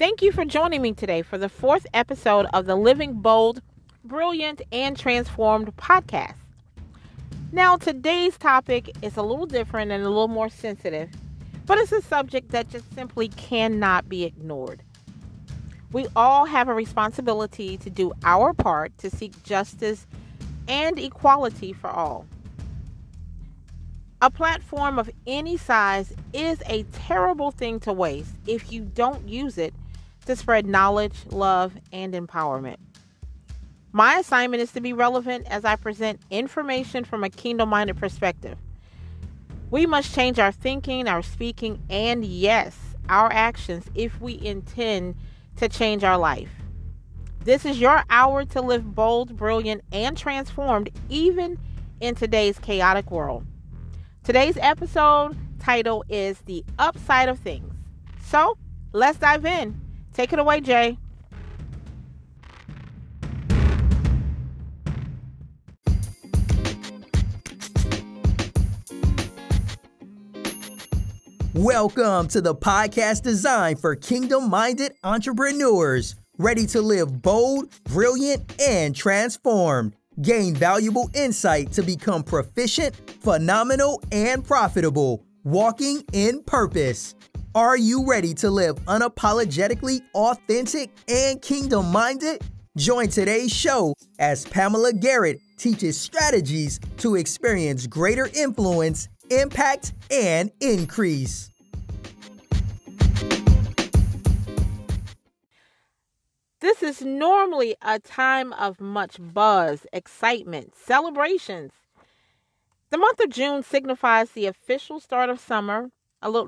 Thank you for joining me today for the 4th episode of the Living Bold, Brilliant, and Transformed podcast. Now, today's topic is a little different and a little more sensitive, but it's a subject that just simply cannot be ignored. We all have a responsibility to do our part to seek justice and equality for all. A platform of any size is a terrible thing to waste if you don't use it to spread knowledge, love, and empowerment. My assignment is to be relevant as I present information from a kingdom-minded perspective. We must change our thinking, our speaking, and yes, our actions if we intend to change our life. This is your hour to live bold, brilliant, and transformed even in today's chaotic world. Today's episode title is The Upside of Things. So let's dive in. Take it away, Jay. Welcome to the podcast designed for kingdom-minded entrepreneurs, ready to live bold, brilliant, and transformed. Gain valuable insight to become proficient, phenomenal, and profitable, walking in purpose. Are you ready to live unapologetically authentic and kingdom-minded? Join today's show as Pamela Garrett teaches strategies to experience greater influence, impact, and increase. This is normally a time of much buzz, excitement, celebrations. The month of June signifies the official start of summer.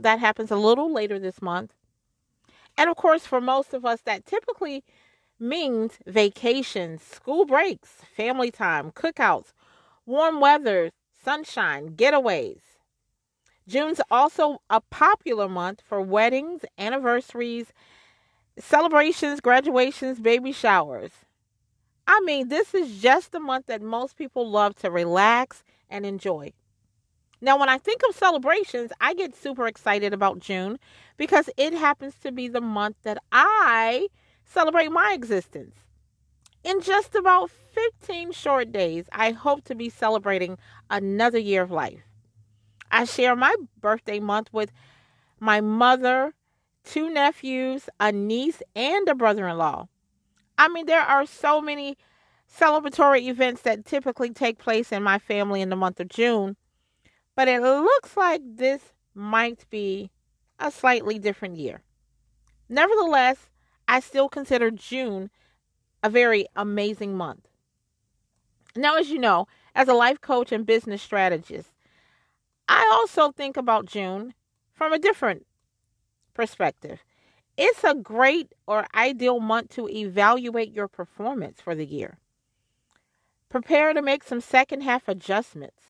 That happens a little later this month. And of course, for most of us, that typically means vacations, school breaks, family time, cookouts, warm weather, sunshine, getaways. June's also a popular month for weddings, anniversaries, celebrations, graduations, baby showers. I mean, this is just the month that most people love to relax and enjoy. Now, when I think of celebrations, I get super excited about June because it happens to be the month that I celebrate my existence. In just about 15 short days, I hope to be celebrating another year of life. I share my birthday month with my mother, 2 nephews, a niece, and a brother-in-law. I mean, there are so many celebratory events that typically take place in my family in the month of June, but it looks like this might be a slightly different year. Nevertheless, I still consider June a very amazing month. Now, as you know, as a life coach and business strategist, I also think about June from a different perspective. It's a great or ideal month to evaluate your performance for the year. Prepare to make some second half adjustments.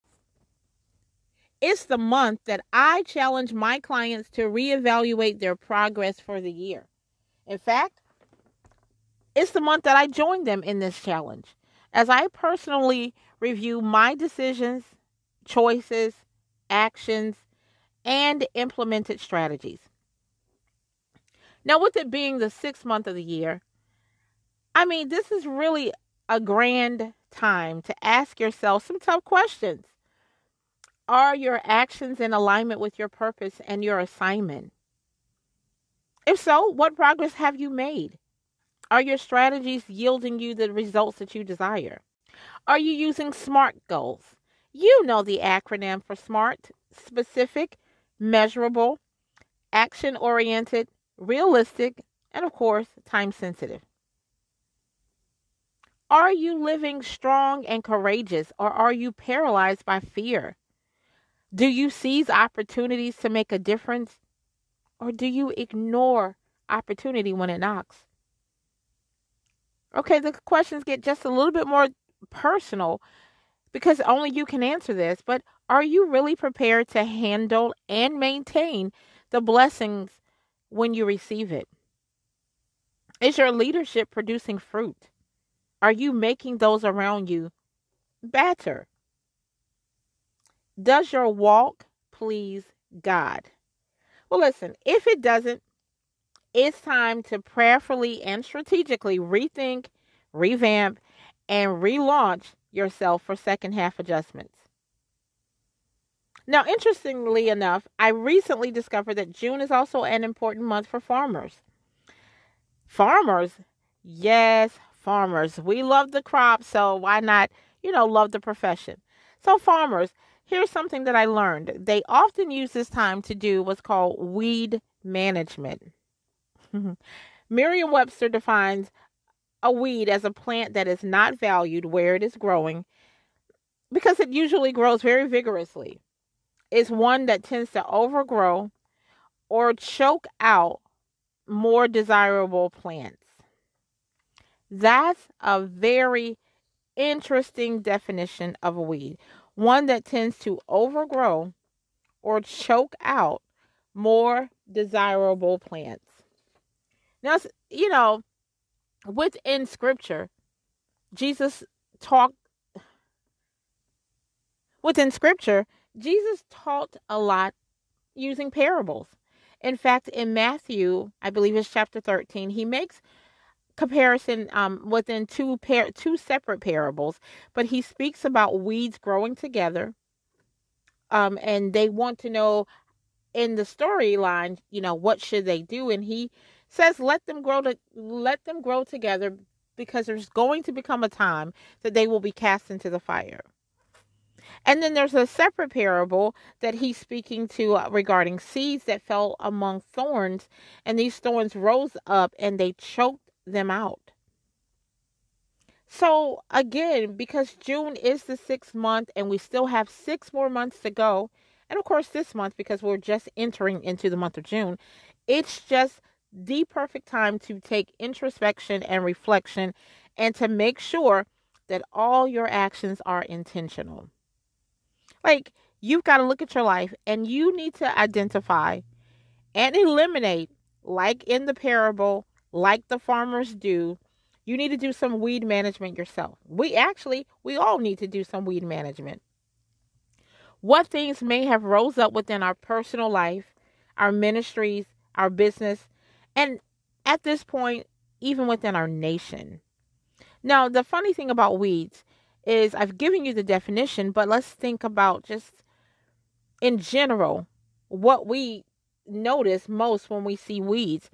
It's the month that I challenge my clients to reevaluate their progress for the year. In fact, it's the month that I join them in this challenge as I personally review my decisions, choices, actions, and implemented strategies. Now, with it being the 6th month of the year, I mean, this is really a grand time to ask yourself some tough questions. Are your actions in alignment with your purpose and your assignment? If so, what progress have you made? Are your strategies yielding you the results that you desire? Are you using SMART goals? You know the acronym for SMART: specific, measurable, action-oriented, realistic, and of course, time sensitive. Are you living strong and courageous, or are you paralyzed by fear? Do you seize opportunities to make a difference, or do you ignore opportunity when it knocks? Okay, the questions get just a little bit more personal because only you can answer this, but are you really prepared to handle and maintain the blessings when you receive it? Is your leadership producing fruit? Are you making those around you better? Does your walk please God? Well, listen, if it doesn't, it's time to prayerfully and strategically rethink, revamp, and relaunch yourself for second half adjustments. Now, interestingly enough, I recently discovered that June is also an important month for farmers. Farmers, yes, farmers. We love the crop, so why not, love the profession? So farmers, here's something that I learned. They often use this time to do what's called weed management. Merriam-Webster defines a weed as a plant that is not valued where it is growing because it usually grows very vigorously. It's one that tends to overgrow or choke out more desirable plants. That's a very interesting definition of a weed. One that tends to overgrow or choke out more desirable plants. Now, within Scripture, Jesus taught a lot using parables. In fact, in Matthew, I believe it's chapter 13, he makes comparison within two separate parables, but he speaks about weeds growing together. And they want to know in the storyline, what should they do? And he says, let them grow together, because there's going to become a time that they will be cast into the fire. And then there's a separate parable that he's speaking to regarding seeds that fell among thorns, and these thorns rose up and they choked them out. So again, because June is the 6th month and we still have 6 more months to go, and of course this month, because we're just entering into the month of June, it's just the perfect time to take introspection and reflection and to make sure that all your actions are intentional. You've got to look at your life and you need to identify and eliminate, like in the parable, like the farmers do. You need to do some weed management yourself. We all need to do some weed management. What things may have rose up within our personal life, our ministries, our business, and at this point, even within our nation. Now, the funny thing about weeds is I've given you the definition, but let's think about just in general what we notice most when we see weeds.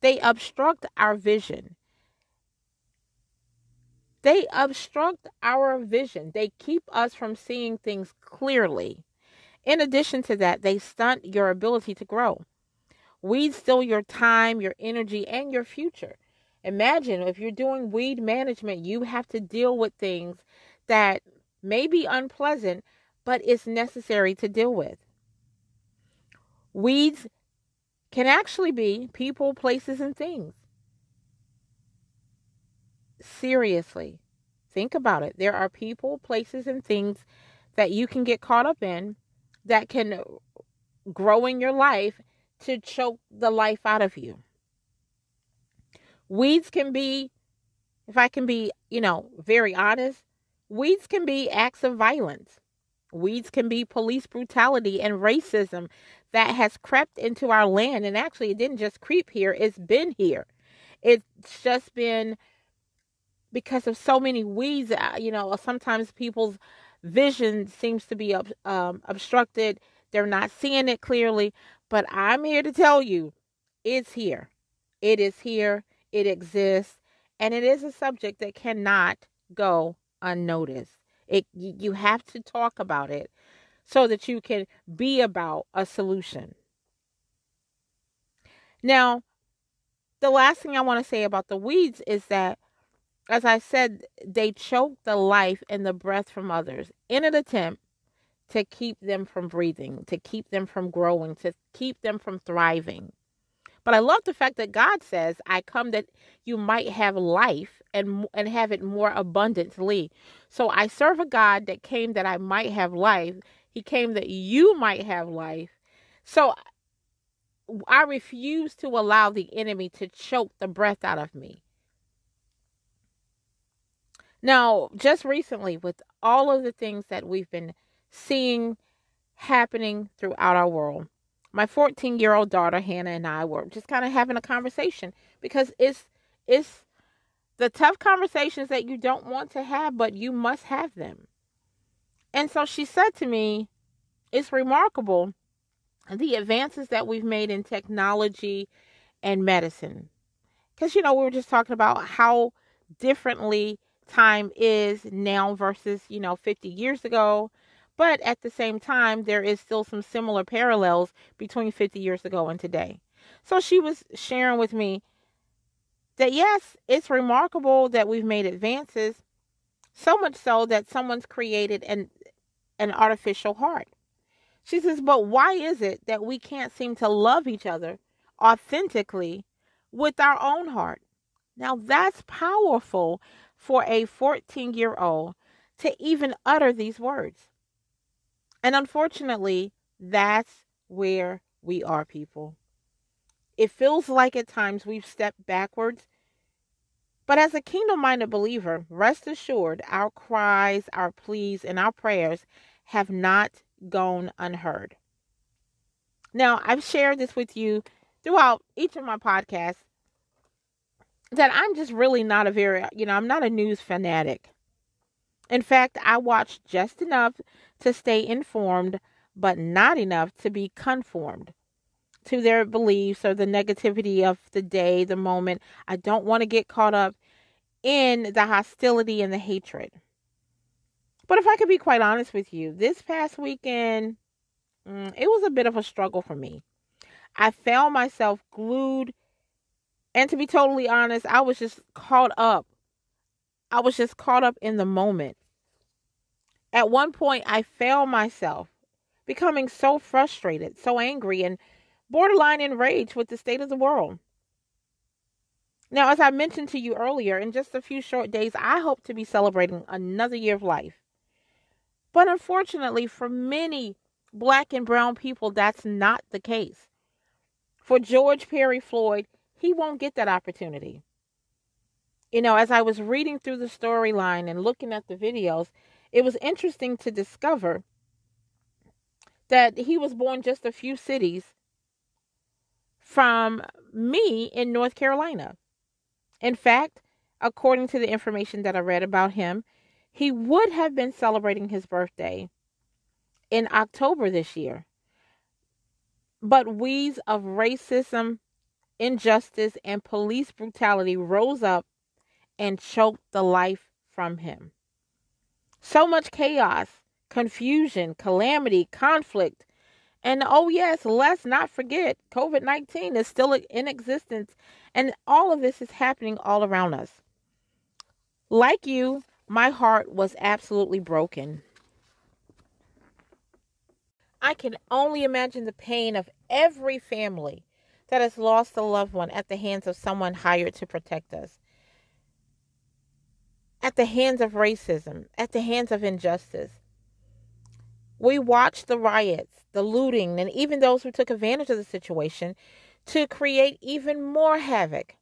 They obstruct our vision. They keep us from seeing things clearly. In addition to that, they stunt your ability to grow. Weeds steal your time, your energy, and your future. Imagine if you're doing weed management, you have to deal with things that may be unpleasant, but it's necessary to deal with. Weeds can actually be people, places, and things. Seriously, think about it. There are people, places, and things that you can get caught up in that can grow in your life to choke the life out of you. Weeds can be, if I can be, very honest, weeds can be acts of violence. Weeds can be police brutality and racism that has crept into our land. And actually, it didn't just creep here. It's been here. It's just been because of so many weeds, sometimes people's vision seems to be obstructed. They're not seeing it clearly. But I'm here to tell you, it's here. It is here. It exists. And it is a subject that cannot go unnoticed. You have to talk about it so that you can be about a solution. Now, the last thing I want to say about the weeds is that, as I said, they choke the life and the breath from others in an attempt to keep them from breathing, to keep them from growing, to keep them from thriving. But I love the fact that God says, I come that you might have life and have it more abundantly. So I serve a God that came that I might have life. He came that you might have life. So I refuse to allow the enemy to choke the breath out of me. Now, just recently, with all of the things that we've been seeing happening throughout our world, my 14-year-old daughter, Hannah, and I were just kind of having a conversation, because it's the tough conversations that you don't want to have, but you must have them. And so she said to me, it's remarkable the advances that we've made in technology and medicine. Because, you know, we were just talking about how differently time is now versus, 50 years ago. But at the same time, there is still some similar parallels between 50 years ago and today. So she was sharing with me that, yes, it's remarkable that we've made advances, so much so that someone's created an artificial heart. She says, but why is it that we can't seem to love each other authentically with our own heart? Now, that's powerful for a 14-year-old to even utter these words. And unfortunately, that's where we are, people. It feels like at times we've stepped backwards. But as a kingdom-minded believer, rest assured, our cries, our pleas, and our prayers have not gone unheard. Now, I've shared this with you throughout each of my podcasts, that I'm just really not I'm not a news fanatic. In fact, I watch just enough to stay informed, but not enough to be conformed to their beliefs or the negativity of the day, the moment. I don't want to get caught up in the hostility and the hatred. But if I could be quite honest with you, this past weekend, it was a bit of a struggle for me. I found myself glued, and to be totally honest, I was just caught up. I was just caught up in the moment. At one point, I found myself becoming so frustrated, so angry, and borderline enraged with the state of the world. Now, as I mentioned to you earlier, in just a few short days, I hope to be celebrating another year of life. But unfortunately, for many Black and brown people, that's not the case. For George Perry Floyd, he won't get that opportunity. As I was reading through the storyline and looking at the videos, it was interesting to discover that he was born just a few cities from me in North Carolina. In fact, according to the information that I read about him, he would have been celebrating his birthday in October this year. But weeds of racism, injustice, and police brutality rose up and choked the life from him. So much chaos, confusion, calamity, conflict, and oh yes, let's not forget, COVID-19 is still in existence, and all of this is happening all around us. Like you, my heart was absolutely broken. I can only imagine the pain of every family that has lost a loved one at the hands of someone hired to protect us, at the hands of racism, at the hands of injustice. We watched the riots, the looting, and even those who took advantage of the situation to create even more havoc,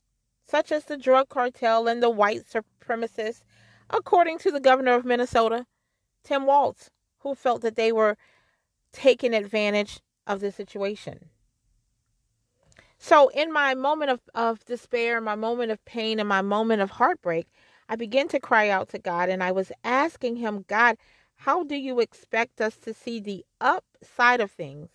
such as the drug cartel and the white supremacists, according to the governor of Minnesota, Tim Waltz, who felt that they were taking advantage of the situation. So in my moment of despair, my moment of pain, and my moment of heartbreak, I began to cry out to God, and I was asking him, God, how do you expect us to see the upside of things?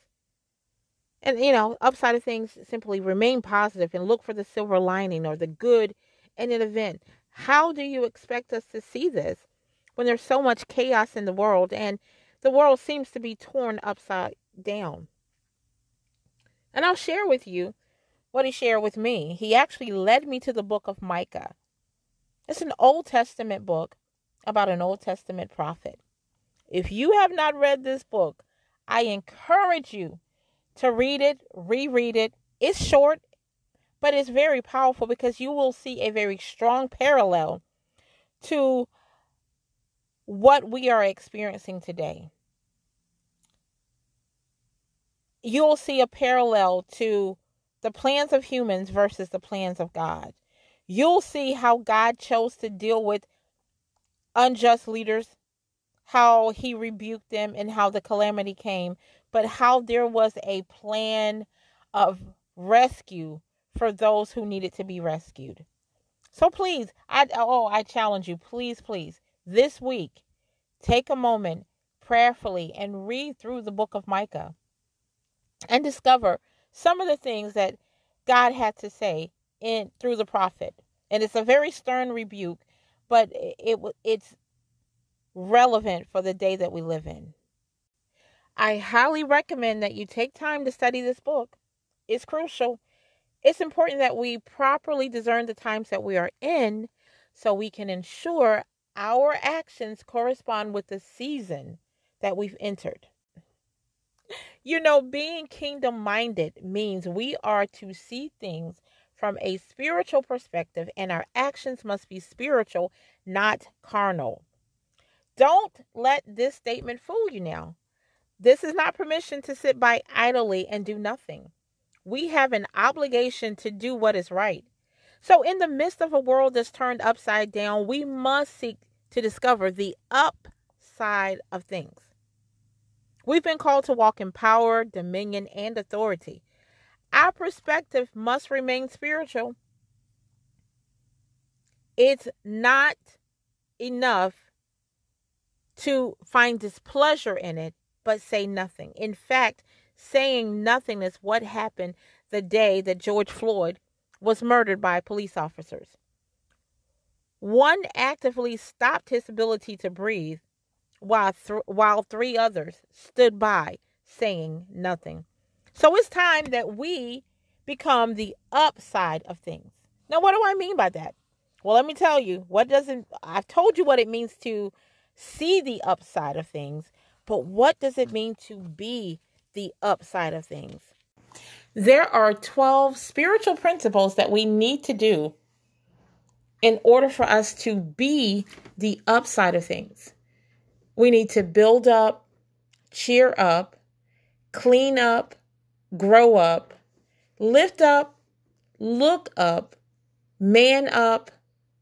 And, upside of things, simply remain positive and look for the silver lining or the good in an event. How do you expect us to see this when there's so much chaos in the world and the world seems to be torn upside down? And I'll share with you what he shared with me. He actually led me to the book of Micah. It's an Old Testament book about an Old Testament prophet. If you have not read this book, I encourage you to read it, reread it. It's short, but it's very powerful because you will see a very strong parallel to what we are experiencing today. You'll see a parallel to the plans of humans versus the plans of God. You'll see how God chose to deal with unjust leaders, how he rebuked them, and how the calamity came. but how there was a plan of rescue for those who needed to be rescued. So please, I challenge you, please, this week, take a moment prayerfully and read through the book of Micah and discover some of the things that God had to say through the prophet. And it's a very stern rebuke, but it's relevant for the day that we live in. I highly recommend that you take time to study this book. It's crucial. It's important that we properly discern the times that we are in so we can ensure our actions correspond with the season that we've entered. You know, being kingdom-minded means we are to see things from a spiritual perspective, and our actions must be spiritual, not carnal. Don't let this statement fool you now. This is not permission to sit by idly and do nothing. We have an obligation to do what is right. So in the midst of a world that's turned upside down, we must seek to discover the upside of things. We've been called to walk in power, dominion, and authority. Our perspective must remain spiritual. It's not enough to find displeasure in it, but say nothing. In fact, saying nothing is what happened the day that George Floyd was murdered by police officers. One actively stopped his ability to breathe, while three others stood by saying nothing. So it's time that we become the upside of things. Now, what do I mean by that? Well, let me tell you. I've told you what it means to see the upside of things, but what does it mean to be the upside of things? There are 12 spiritual principles that we need to do in order for us to be the upside of things. We need to build up, cheer up, clean up, grow up, lift up, look up, man up,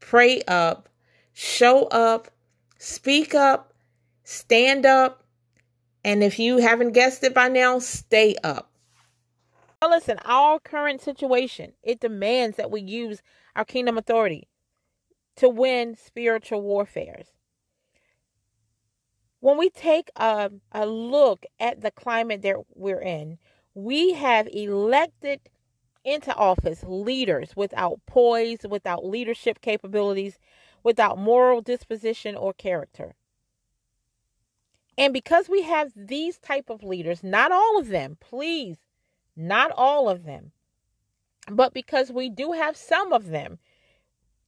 pray up, show up, speak up, stand up, and if you haven't guessed it by now, stay up. Well, listen, our current situation, it demands that we use our kingdom authority to win spiritual warfare. When we take a look at the climate that we're in, we have elected into office leaders without poise, without leadership capabilities, without moral disposition or character. And because we have these type of leaders, not all of them, please, not all of them, but because we do have some of them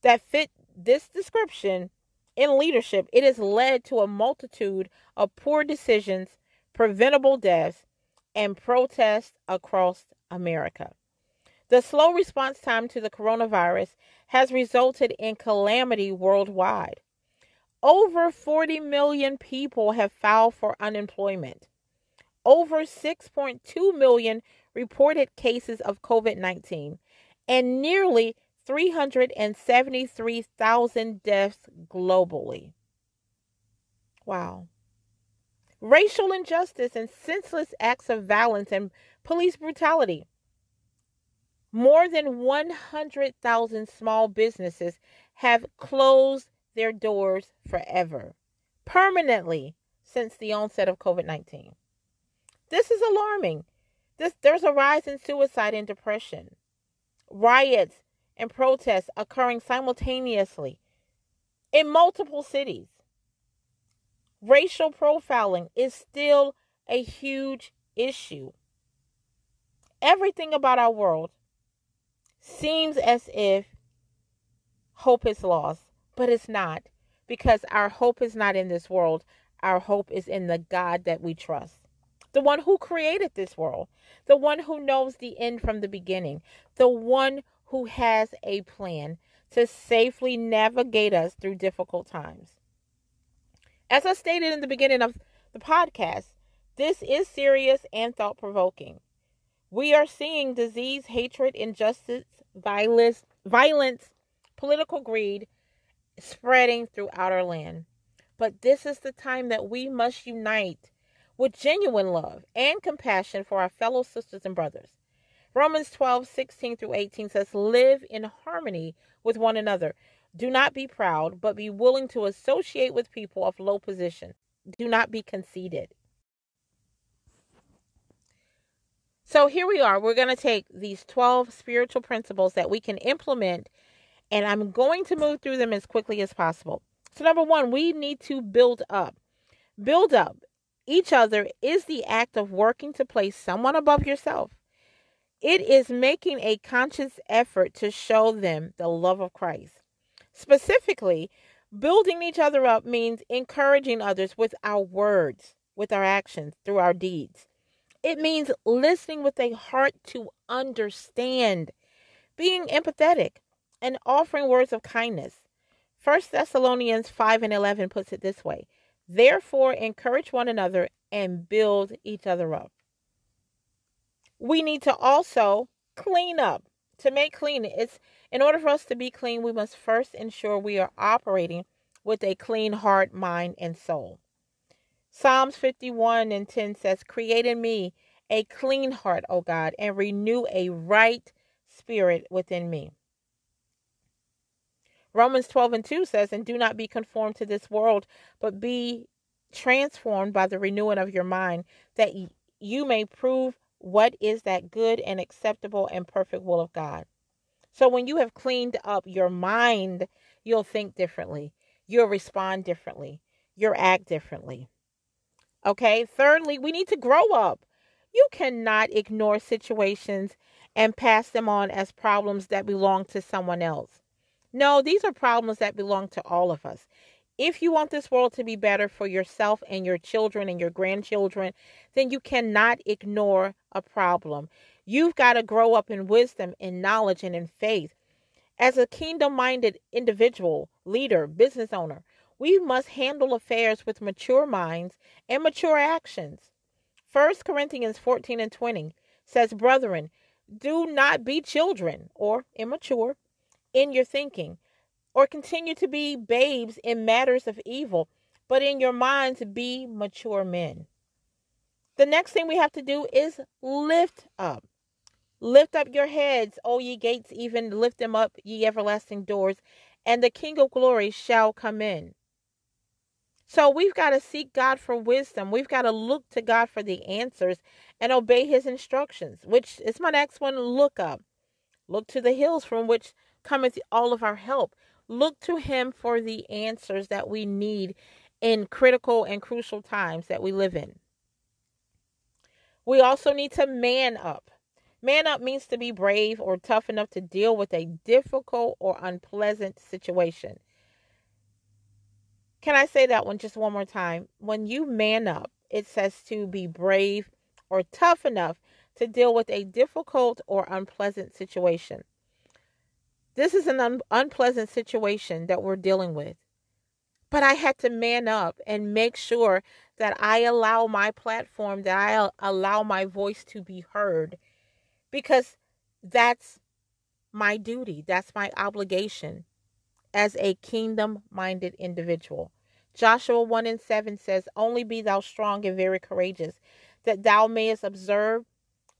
that fit this description in leadership, it has led to a multitude of poor decisions, preventable deaths, and protests across America. The slow response time to the coronavirus has resulted in calamity worldwide. Over 40 million people have filed for unemployment. Over 6.2 million reported cases of COVID-19 and nearly 373,000 deaths globally. Wow. Racial injustice and senseless acts of violence and police brutality. More than 100,000 small businesses have closed their doors forever, permanently, since the onset of COVID-19. This is alarming. There's a rise in suicide and depression, riots and protests occurring simultaneously in multiple cities. Racial profiling is still a huge issue. Everything about our world seems as if hope is lost, but it's not, because our hope is not in this world. Our hope is in the God that we trust, the one who created this world, the one who knows the end from the beginning, the one who has a plan to safely navigate us through difficult times. As I stated in the beginning of the podcast, this is serious and thought-provoking. We are seeing disease, hatred, injustice, violence, political greed spreading throughout our land. But this is the time that we must unite with genuine love and compassion for our fellow sisters and brothers. Romans 12:16-18 says, live in harmony with one another. Do not be proud, but be willing to associate with people of low position. Do not be conceited. So here we are. We're going to take these 12 spiritual principles that we can implement, and I'm going to move through them as quickly as possible. So number one, we need to build up. Build up each other is the act of working to place someone above yourself. It is making a conscious effort to show them the love of Christ. Specifically, building each other up means encouraging others with our words, with our actions, through our deeds. It means listening with a heart to understand, being empathetic, and offering words of kindness. 1 Thessalonians 5:11 puts it this way. Therefore, encourage one another and build each other up. We need to also clean up. To make clean, it's in order for us to be clean, we must first ensure we are operating with a clean heart, mind, and soul. Psalms 51:10 says, create in me a clean heart, O God, and renew a right spirit within me. Romans 12:2 says, and do not be conformed to this world, but be transformed by the renewing of your mind, that you may prove what is that good and acceptable and perfect will of God. So when you have cleaned up your mind, you'll think differently. You'll respond differently. You'll act differently. Okay, thirdly, we need to grow up. You cannot ignore situations and pass them on as problems that belong to someone else. No, these are problems that belong to all of us. If you want this world to be better for yourself and your children and your grandchildren, then you cannot ignore a problem. You've got to grow up in wisdom, in knowledge, and in faith. As a kingdom-minded individual, leader, business owner, we must handle affairs with mature minds and mature actions. 1 Corinthians 14:20 says, brethren, do not be children or immature in your thinking, or continue to be babes in matters of evil, but in your minds be mature men. The next thing we have to do is lift up. Lift up your heads, O ye gates, even lift them up, ye everlasting doors, and the King of glory shall come in. So we've got to seek God for wisdom. We've got to look to God for the answers and obey his instructions, which is my next one, look up. Look to the hills from which cometh all of our help. Look to him for the answers that we need in critical and crucial times that we live in. We also need to man up. Man up means to be brave or tough enough to deal with a difficult or unpleasant situation. Can I say that one just one more time? When you man up, it says to be brave or tough enough to deal with a difficult or unpleasant situation. This is an unpleasant situation that we're dealing with. But I had to man up and make sure that I allow my platform, that I allow my voice to be heard. Because that's my duty. That's my obligation as a kingdom-minded individual. Joshua 1:7 says, only be thou strong and very courageous, that thou mayest observe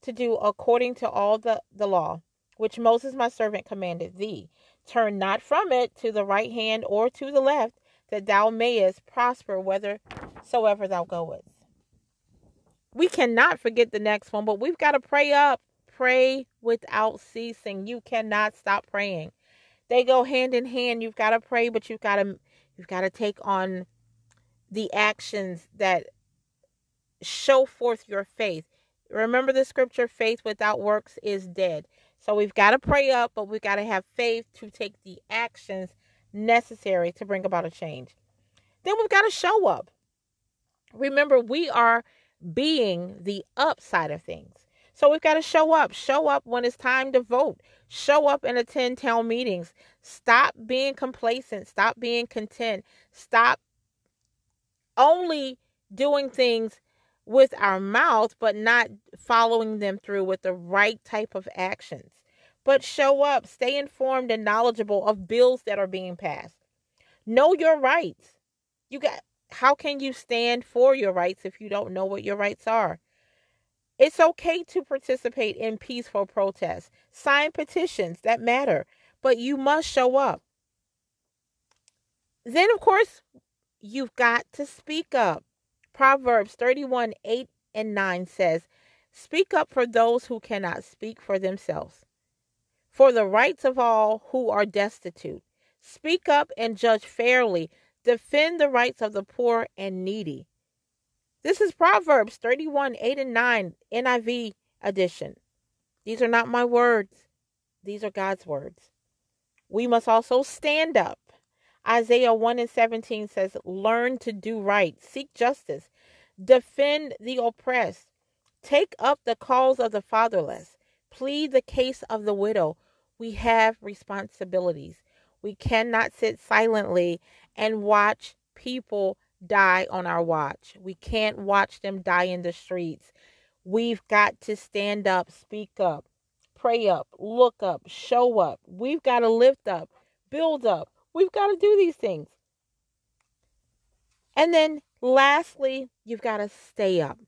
to do according to all the law, which Moses my servant commanded thee. Turn not from it to the right hand or to the left, that thou mayest prosper whithersoever thou goest. We cannot forget the next one, but we've got to pray up. Pray without ceasing. You cannot stop praying. They go hand in hand. You've got to pray, but you've got to take on the actions that show forth your faith. Remember the scripture, faith without works is dead. So we've got to pray up, but we've got to have faith to take the actions necessary to bring about a change. Then we've got to show up. Remember, we are being the upside of things. So we've got to show up. Show up when it's time to vote. Show up and attend town meetings. Stop being complacent. Stop being content. Stop only doing things with our mouth, but not following them through with the right type of actions. But show up, stay informed and knowledgeable of bills that are being passed. Know your rights. You got How can you stand for your rights if you don't know what your rights are? It's okay to participate in peaceful protests. Sign petitions that matter, but you must show up. Then, of course, you've got to speak up. Proverbs 31:8-9 says, "Speak up for those who cannot speak for themselves, for the rights of all who are destitute. Speak up and judge fairly. Defend the rights of the poor and needy." This is Proverbs 31:8-9, NIV edition. These are not my words. These are God's words. We must also stand up. Isaiah 1:17 says, "Learn to do right. Seek justice. Defend the oppressed. Take up the cause of the fatherless. Plead the case of the widow." We have responsibilities. We cannot sit silently and watch people die on our watch. We can't watch them die in the streets. We've got to stand up, speak up, pray up, look up, show up. We've got to lift up, build up. We've got to do these things. And then lastly, you've got to stay up.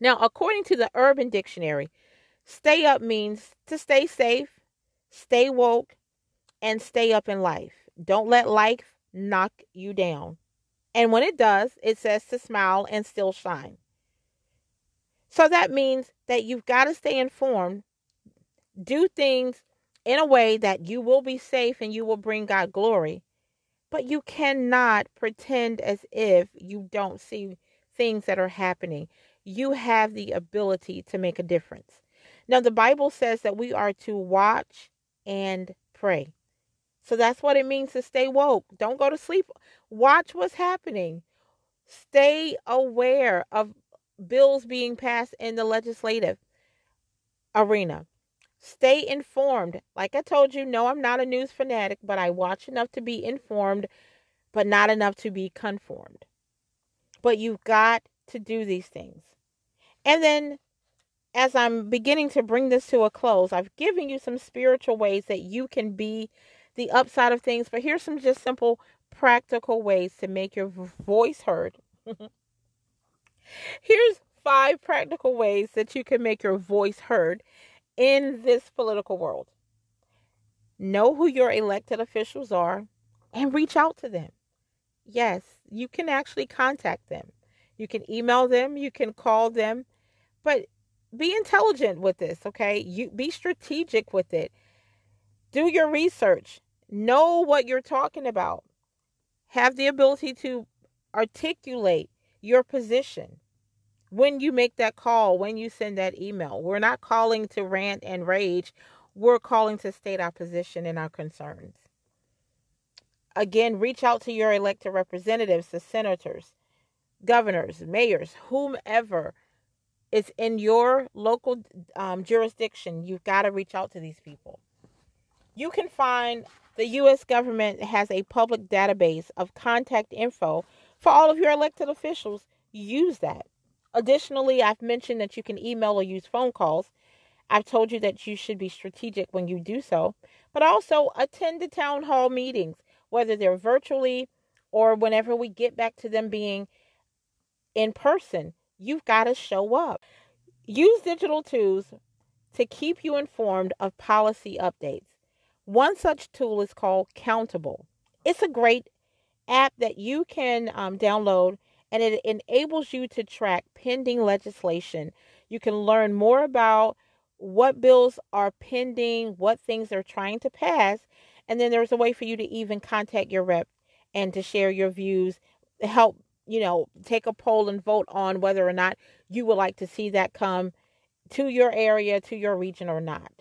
Now, according to the Urban Dictionary, stay up means to stay safe, stay woke, and stay up in life. Don't let life knock you down. And when it does, it says to smile and still shine. So that means that you've got to stay informed. Do things in a way that you will be safe and you will bring God glory. But you cannot pretend as if you don't see things that are happening. You have the ability to make a difference. Now, the Bible says that we are to watch and pray. So that's what it means to stay woke. Don't go to sleep. Watch what's happening. Stay aware of bills being passed in the legislative arena. Stay informed. Like I told you, no, I'm not a news fanatic, but I watch enough to be informed, but not enough to be conformed. But you've got to do these things. And then, as I'm beginning to bring this to a close, I've given you some spiritual ways that you can be the upside of things, but here's some just simple practical ways to make your voice heard. Here's 5 practical ways that you can make your voice heard in this political world. Know who your elected officials are and reach out to them. Yes, you can actually contact them. You can email them, you can call them, but be intelligent with this, okay? You be strategic with it. Do your research. Know what you're talking about. Have the ability to articulate your position when you make that call, when you send that email. We're not calling to rant and rage. We're calling to state our position and our concerns. Again, reach out to your elected representatives, the senators, governors, mayors, whomever is in your local jurisdiction. You've got to reach out to these people. You can find the U.S. government has a public database of contact info for all of your elected officials. Use that. Additionally, I've mentioned that you can email or use phone calls. I've told you that you should be strategic when you do so, but also attend the town hall meetings, whether they're virtually or whenever we get back to them being in person. You've got to show up. Use digital tools to keep you informed of policy updates. One such tool is called Countable. It's a great app that you can download, and it enables you to track pending legislation. You can learn more about what bills are pending, what things they're trying to pass, and then there's a way for you to even contact your rep and to share your views, help, take a poll and vote on whether or not you would like to see that come to your area, to your region or not.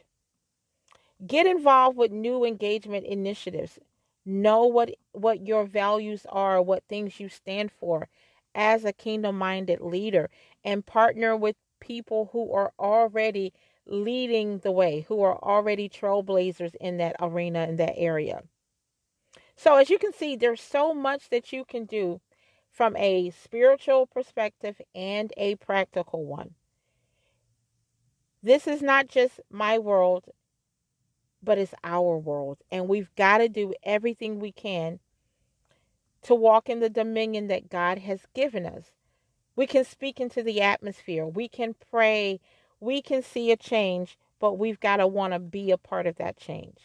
Get involved with new engagement initiatives. Know what your values are, what things you stand for as a kingdom-minded leader, and partner with people who are already leading the way, who are already trailblazers in that arena, in that area. So as you can see, there's so much that you can do from a spiritual perspective and a practical one. This is not just my world, but it's our world, and we've got to do everything we can to walk in the dominion that God has given us. We can speak into the atmosphere. We can pray. We can see a change, but we've got to want to be a part of that change.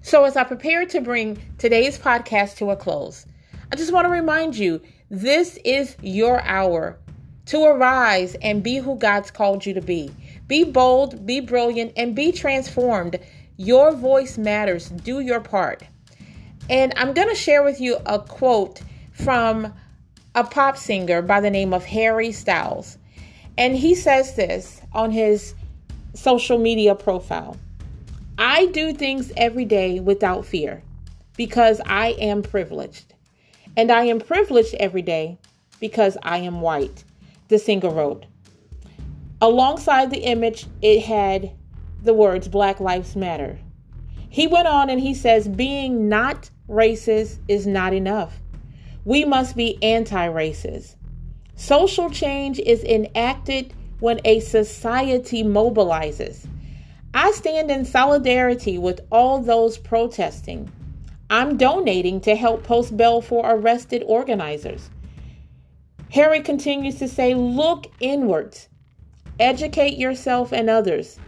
So as I prepare to bring today's podcast to a close, I just want to remind you, this is your hour to arise and be who God's called you to be. Be bold, be brilliant, and be transformed. Your voice matters. Do your part. And I'm going to share with you a quote from a pop singer by the name of Harry Styles. And he says this on his social media profile. I do things every day without fear because I am privileged. And I am privileged every day because I am white, the singer wrote. Alongside the image, it had the words Black Lives Matter. He went on and he says, being not racist is not enough. We must be anti-racist. Social change is enacted when a society mobilizes. I stand in solidarity with all those protesting. I'm donating to help post bail for arrested organizers. Harry continues to say, look inwards. Educate yourself and others.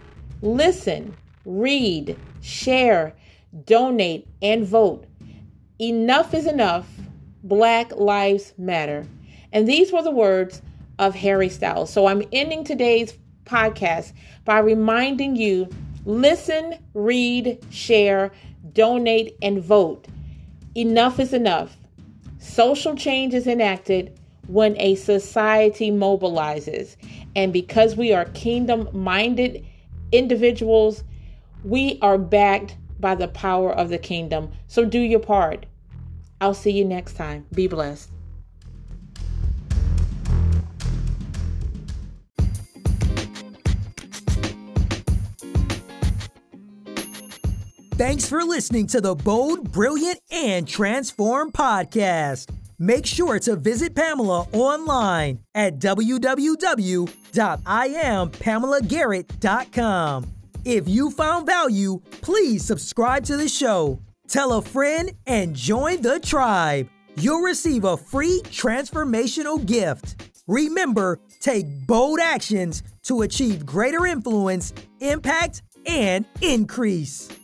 Listen, read, share, donate, and vote. Enough is enough. Black Lives Matter. And these were the words of Harry Styles. So I'm ending today's podcast by reminding you, listen, read, share, donate, and vote. Enough is enough. Social change is enacted when a society mobilizes. And because we are kingdom-minded individuals, we are backed by the power of the kingdom. So do your part. I'll see you next time. Be blessed. Thanks for listening to the Bold, Brilliant, and Transform podcast. Make sure to visit Pamela online at www.iampamelagarrett.com. If you found value, please subscribe to the show. Tell a friend and join the tribe. You'll receive a free transformational gift. Remember, take bold actions to achieve greater influence, impact, and increase.